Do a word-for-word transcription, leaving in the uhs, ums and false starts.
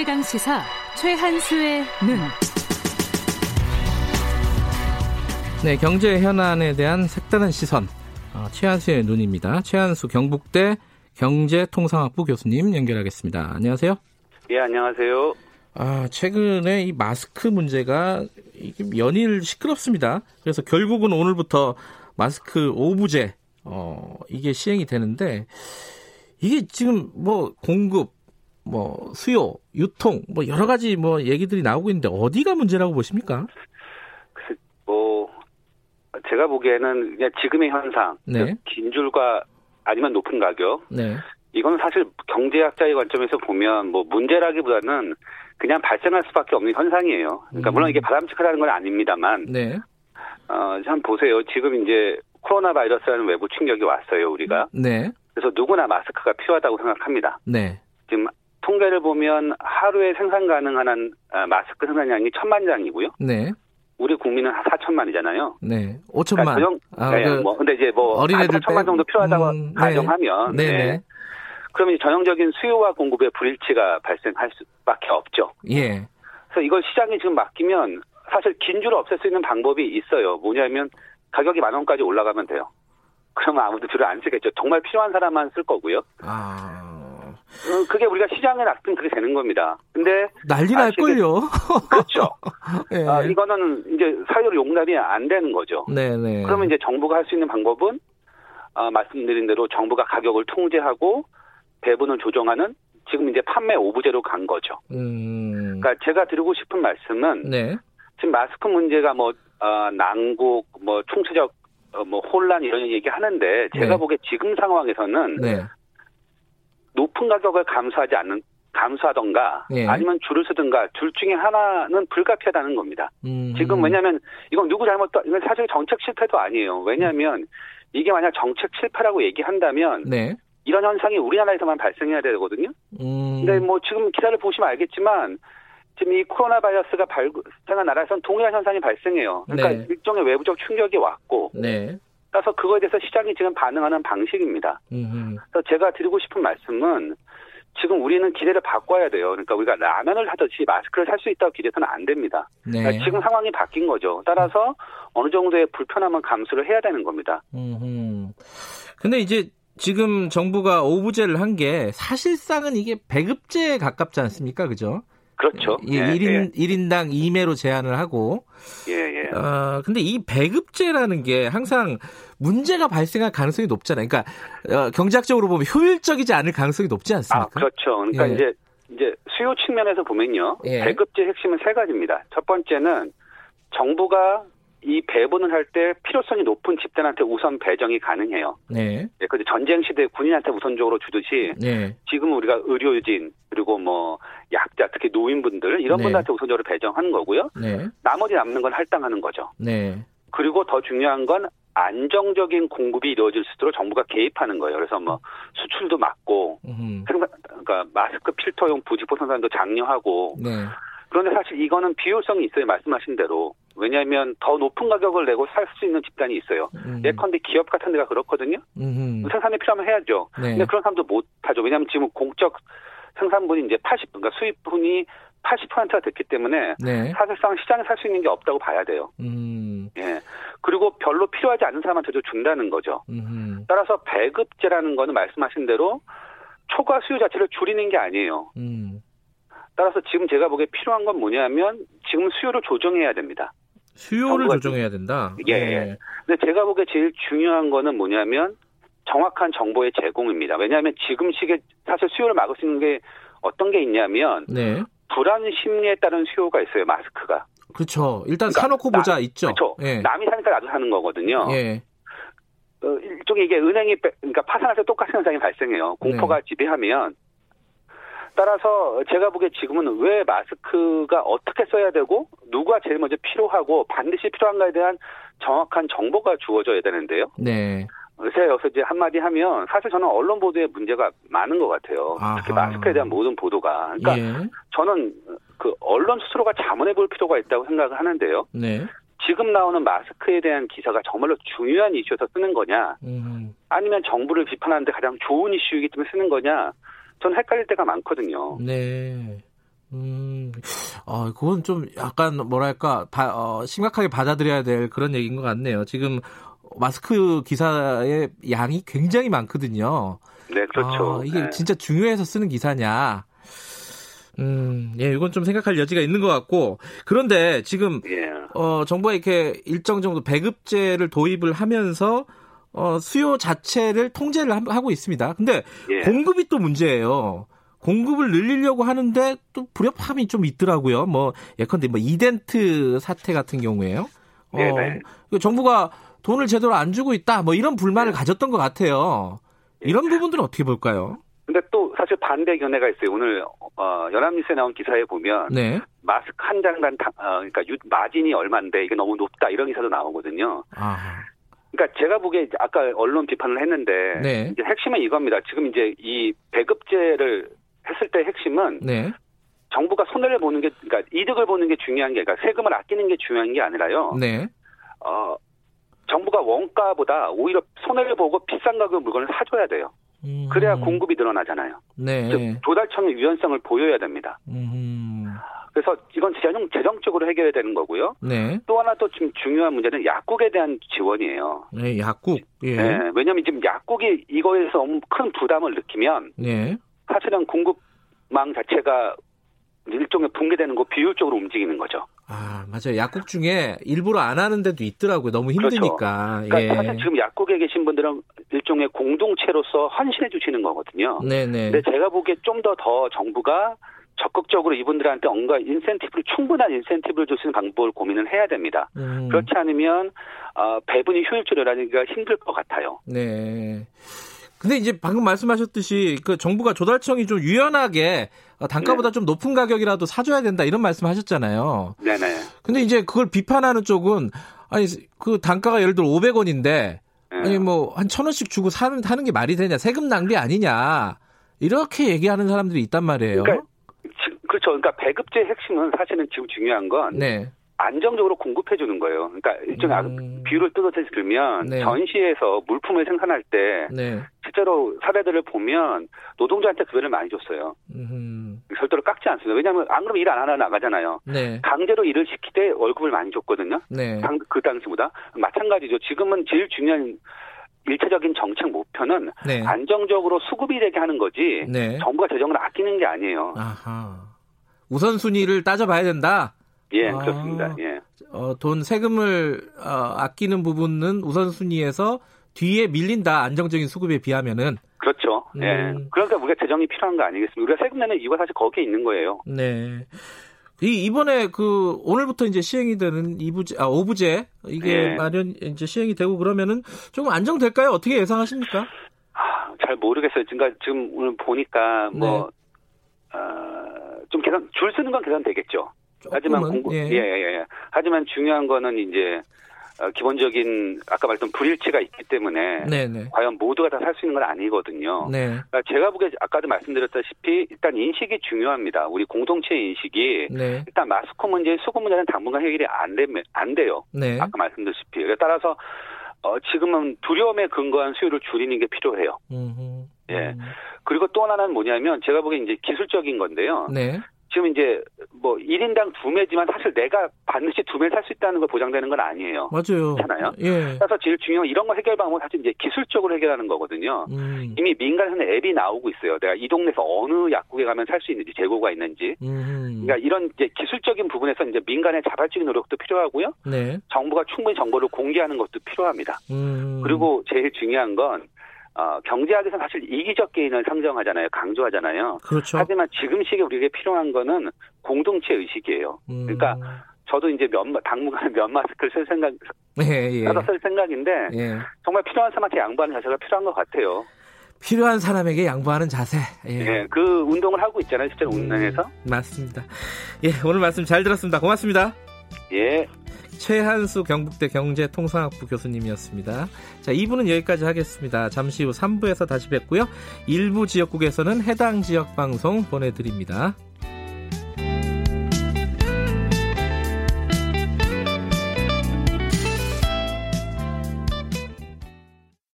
최강 시사 최한수의 눈. 네, 경제 현안에 대한 색다른 시선, 어, 최한수의 눈입니다. 최한수 경북대 경제통상학부 교수님 연결하겠습니다. 안녕하세요. 예, 네, 안녕하세요. 아, 최근에 이 마스크 문제가 연일 시끄럽습니다. 그래서 결국은 오늘부터 마스크 오부제, 어, 이게 시행이 되는데, 이게 지금 뭐 공급, 뭐 수요, 유통, 뭐 여러 가지 뭐 얘기들이 나오고 있는데 어디가 문제라고 보십니까? 글쎄, 뭐 제가 보기에는 그냥 지금의 현상, 네. 긴 줄과 아니면 높은 가격. 네. 이건 사실 경제학자의 관점에서 보면 뭐 문제라기보다는 그냥 발생할 수밖에 없는 현상이에요. 그러니까 음. 물론 이게 바람직하다는 건 아닙니다만, 네. 어, 참 보세요. 지금 이제 코로나 바이러스라는 외부 충격이 왔어요, 우리가. 네. 그래서 누구나 마스크가 필요하다고 생각합니다. 네. 지금 통계를 보면 하루에 생산 가능한 한 마스크 생산량이 천만 장이고요. 네. 우리 국민은 사천만이잖아요. 네. 오천만. 그러니까 아, 네. 그 뭐 근데 이제 뭐 사천만 정도 필요하다고 음, 가정하면, 네. 네. 네. 그러면 전형적인 수요와 공급의 불일치가 발생할 수밖에 없죠. 예. 그래서 이걸 시장이 지금 맡기면 사실 긴 줄을 없앨 수 있는 방법이 있어요. 뭐냐면 가격이 만 원까지 올라가면 돼요. 그러면 아무도 줄을 안 쓰겠죠. 정말 필요한 사람만 쓸 거고요. 아. 그게 우리가 시장에 낚든 그게 되는 겁니다. 근데 난리 날걸요. 그렇죠. 네. 아, 이거는 이제 사회적 용납이 안 되는 거죠. 네네. 그러면 이제 정부가 할 수 있는 방법은 아, 말씀드린 대로 정부가 가격을 통제하고 배분을 조정하는 지금 이제 판매 오부제로 간 거죠. 음. 그러니까 제가 드리고 싶은 말씀은 네. 지금 마스크 문제가 뭐 어, 난국, 뭐 총체적 어, 뭐 혼란 이런 얘기 하는데 제가 네. 보기에 지금 상황에서는. 네. 높은 가격을 감수하지 않는, 감수하던가, 예. 아니면 줄을 서든가, 둘 중에 하나는 불가피하다는 겁니다. 음. 지금 왜냐면, 이건 누구 잘못도, 이건 사실 정책 실패도 아니에요. 왜냐면, 이게 만약 정책 실패라고 얘기한다면, 네. 이런 현상이 우리나라에서만 발생해야 되거든요. 음. 근데 뭐 지금 기사를 보시면 알겠지만, 지금 이 코로나 바이러스가 발생한 나라에서는 동일한 현상이 발생해요. 그러니까 네. 일종의 외부적 충격이 왔고, 네. 따라서 그거에 대해서 시장이 지금 반응하는 방식입니다. 음흠. 그래서 제가 드리고 싶은 말씀은 지금 우리는 기대를 바꿔야 돼요. 그러니까 우리가 라면을 사듯이 마스크를 살 수 있다고 기대해서는 안 됩니다. 네. 그러니까 지금 상황이 바뀐 거죠. 따라서 어느 정도의 불편함은 감수를 해야 되는 겁니다. 그런데 이제 지금 정부가 오부제를 한 게 사실상은 이게 배급제에 가깝지 않습니까? 그죠? 그렇죠. 예, 예, 일 인, 예. 일 인당 이 매로 제한을 하고. 예, 예. 어, 근데 이 배급제라는 게 항상 문제가 발생할 가능성이 높잖아요. 그러니까, 어, 경제학적으로 보면 효율적이지 않을 가능성이 높지 않습니까? 아, 그렇죠. 그러니까 예. 이제, 이제 수요 측면에서 보면요. 예. 배급제 핵심은 세 가지입니다. 첫 번째는 정부가 이 배분을 할 때 필요성이 높은 집단한테 우선 배정이 가능해요. 네. 예, 그래서 전쟁 시대에 군인한테 우선적으로 주듯이 네. 지금 우리가 의료진 그리고 뭐 약자 특히 노인분들 이런 네. 분들한테 우선적으로 배정하는 거고요. 네. 나머지 남는 건 할당하는 거죠. 네. 그리고 더 중요한 건 안정적인 공급이 이루어질 수 있도록 정부가 개입하는 거예요. 그래서 뭐 수출도 막고 음. 그러니까 마스크 필터용 부직포 생산도 장려하고 네. 그런데 사실 이거는 비효율성이 있어요. 말씀하신 대로. 왜냐하면 더 높은 가격을 내고 살 수 있는 집단이 있어요. 음. 예컨대 기업 같은 데가 그렇거든요. 음. 생산이 필요하면 해야죠. 네. 근데 그런 사람도 못하죠. 왜냐하면 지금 공적 생산분이 이제 팔십, 그러니까 수입분이 팔십 퍼센트가 됐기 때문에 네. 사실상 시장에 살 수 있는 게 없다고 봐야 돼요. 음. 예. 그리고 별로 필요하지 않은 사람한테도 준다는 거죠. 음. 따라서 배급제라는 거는 말씀하신 대로 초과 수요 자체를 줄이는 게 아니에요. 음. 따라서 지금 제가 보기에 필요한 건 뭐냐면 지금 수요를 조정해야 됩니다. 수요를 조정해야 된다? 예. 네. 근데 제가 보기에 제일 중요한 거는 뭐냐면 정확한 정보의 제공입니다. 왜냐하면 지금 시기에 사실 수요를 막을 수 있는 게 어떤 게 있냐면 네. 불안 심리에 따른 수요가 있어요. 마스크가. 그렇죠. 일단 그러니까 사놓고 보자 남, 있죠. 그렇죠. 예. 남이 사니까 나도 사는 거거든요. 예. 어, 일종의 이게 은행이 그러니까 파산할 때 똑같은 현상이 발생해요. 공포가 네. 지배하면. 따라서 제가 보기에 지금은 왜 마스크가 어떻게 써야 되고 누가 제일 먼저 필요하고 반드시 필요한가에 대한 정확한 정보가 주어져야 되는데요. 네. 그래서 여기서 이제 한마디 하면 사실 저는 언론 보도에 문제가 많은 것 같아요. 아하. 특히 마스크에 대한 모든 보도가. 그러니까 예. 저는 그 언론 스스로가 자문해 볼 필요가 있다고 생각을 하는데요. 네. 지금 나오는 마스크에 대한 기사가 정말로 중요한 이슈에서 쓰는 거냐 음. 아니면 정부를 비판하는데 가장 좋은 이슈이기 때문에 쓰는 거냐 저는 헷갈릴 때가 많거든요. 네. 음, 어, 그건 좀 약간 뭐랄까 바, 어, 심각하게 받아들여야 될 그런 얘기인 것 같네요. 지금 마스크 기사의 양이 굉장히 많거든요. 네, 그렇죠. 어, 이게 네. 진짜 중요해서 쓰는 기사냐? 음, 예, 이건 좀 생각할 여지가 있는 것 같고. 그런데 지금 예. 어, 정부가 이렇게 일정 정도 배급제를 도입을 하면서 어, 수요 자체를 통제를 하고 있습니다. 근데 예. 공급이 또 문제예요. 공급을 늘리려고 하는데 또 불협화음이 좀 있더라고요. 뭐 예컨대 뭐 이덴트 사태 같은 경우에요. 어, 네네. 정부가 돈을 제대로 안 주고 있다. 뭐 이런 불만을 가졌던 것 같아요. 이런 부분들은 어떻게 볼까요? 근데 또 사실 반대 견해가 있어요. 오늘 어, 연합뉴스에 나온 기사에 보면 네. 마스크 한 장당 어, 그러니까 유, 마진이 얼마인데 이게 너무 높다 이런 기사도 나오거든요. 아. 그러니까 제가 보기에 아까 언론 비판을 했는데 네. 이제 핵심은 이겁니다. 지금 이제 이 배급제를 했을 때 핵심은 네. 정부가 손해를 보는 게, 그러니까 이득을 보는 게 중요한 게, 그러니까 세금을 아끼는 게 중요한 게 아니라요. 네. 어, 정부가 원가보다 오히려 손해를 보고 비싼 가격 물건을 사줘야 돼요. 음. 그래야 공급이 늘어나잖아요. 네. 즉 조달청의 유연성을 보여야 됩니다. 음. 그래서 이건 재정, 재정적으로 해결해야 되는 거고요. 네. 또 하나 또 지금 중요한 문제는 약국에 대한 지원이에요. 네, 약국. 예. 네, 왜냐하면 지금 약국이 이거에서 너무 큰 부담을 느끼면. 네. 사실은 공급망 자체가 일종의 붕괴되는 거 비효율적으로 움직이는 거죠. 아, 맞아요. 약국 중에 일부러 안 하는 데도 있더라고요. 너무 힘드니까. 그렇죠. 그러니까 예. 사실 지금 약국에 계신 분들은 일종의 공동체로서 헌신해 주시는 거거든요. 네네. 근데 제가 보기에 좀 더 더 정부가 적극적으로 이분들한테 뭔가 인센티브를 충분한 인센티브를 줄 수 있는 방법을 고민을 해야 됩니다. 음. 그렇지 않으면 어, 배분이 효율적으로 일하기가 힘들 것 같아요. 네. 근데 이제 방금 말씀하셨듯이 그 정부가 조달청이 좀 유연하게 단가보다 네. 좀 높은 가격이라도 사줘야 된다 이런 말씀하셨잖아요. 네네. 근데 이제 그걸 비판하는 쪽은 아니 그 단가가 예를 들어 오백 원인데 네. 아니 뭐 한 천 원씩 주고 사는 하는 게 말이 되냐 세금 낭비 아니냐 이렇게 얘기하는 사람들이 있단 말이에요. 그러니까, 그렇죠. 그러니까 배급제의 핵심은 사실은 지금 중요한 건. 네. 안정적으로 공급해 주는 거예요. 그러니까 일종의 음. 비율을 뜯어서 들면 네. 전시에서 물품을 생산할 때 네. 실제로 사례들을 보면 노동자한테 급여를 많이 줬어요. 음. 절대로 깎지 않습니다. 왜냐하면 안 그러면 일 안 하러 나가잖아요. 네. 강제로 일을 시킬 때 월급을 많이 줬거든요. 네. 당, 그 당시보다. 마찬가지죠. 지금은 제일 중요한 일차적인 정책 목표는 네. 안정적으로 수급이 되게 하는 거지 네. 정부가 재정을 아끼는 게 아니에요. 아하. 우선순위를 따져봐야 된다? 예, 그렇습니다. 아, 예. 어, 돈 세금을 어, 아끼는 부분은 우선순위에서 뒤에 밀린다. 안정적인 수급에 비하면은. 그렇죠. 음. 예. 그러니까 우리가 재정이 필요한 거 아니겠습니까? 우리가 세금 내는 이유가 사실 거기에 있는 거예요. 네. 이 이번에 그 오늘부터 이제 시행이 되는 이부제, 아 오부제 이게 예. 마련 이제 시행이 되고 그러면은 조금 안정될까요? 어떻게 예상하십니까? 아, 잘 모르겠어요. 지금 지금 오늘 보니까 뭐 좀 계산 네. 어, 줄 쓰는 건 계산 되겠죠. 조금은, 하지만 공급, 예. 예, 예, 예. 하지만 중요한 거는 이제 어, 기본적인 아까 말했던 불일치가 있기 때문에 네네. 과연 모두가 다 살 수 있는 건 아니거든요. 네. 그러니까 제가 보기에 아까도 말씀드렸다시피 일단 인식이 중요합니다. 우리 공동체의 인식이 네. 일단 마스크 문제, 수급 문제는 당분간 해결이 안 되면 안 돼요. 네. 아까 말씀드렸다시피 따라서 어, 지금은 두려움에 근거한 수요를 줄이는 게 필요해요. 음흠. 예. 음. 그리고 또 하나는 뭐냐면 제가 보기에 이제 기술적인 건데요. 네. 지금 이제 뭐 일 인당 두 매지만 사실 내가 반드시 두 매 살 수 있다는 걸 보장되는 건 아니에요. 맞아요. 괜찮아요? 예. 그래서 제일 중요한 이런 거 해결 방법은 사실 이제 기술적으로 해결하는 거거든요. 음. 이미 민간에서는 앱이 나오고 있어요. 내가 이 동네에서 어느 약국에 가면 살 수 있는지 재고가 있는지. 음. 그러니까 이런 이제 기술적인 부분에서 이제 민간의 자발적인 노력도 필요하고요. 네. 정부가 충분히 정보를 공개하는 것도 필요합니다. 음. 그리고 제일 중요한 건 어, 경제학에서 사실 이기적 개인을 상정하잖아요. 강조하잖아요. 그렇죠. 하지만 지금 시기에 우리에게 필요한 거는 공동체 의식이에요. 음. 그러니까 저도 이제 몇, 당분간 몇 마스크를 쓸 생각, 예, 예. 따라 쓸 생각인데, 예. 정말 필요한 사람한테 양보하는 자세가 필요한 것 같아요. 필요한 사람에게 양보하는 자세. 예. 예, 그 운동을 하고 있잖아요. 실제로 운동에서. 음, 맞습니다. 예, 오늘 말씀 잘 들었습니다. 고맙습니다. 예. 최한수 경북대 경제통상학부 교수님이었습니다. 자, 이 부는 여기까지 하겠습니다. 잠시 후 삼 부에서 다시 뵙고요. 일부 지역국에서는 해당 지역 방송 보내드립니다.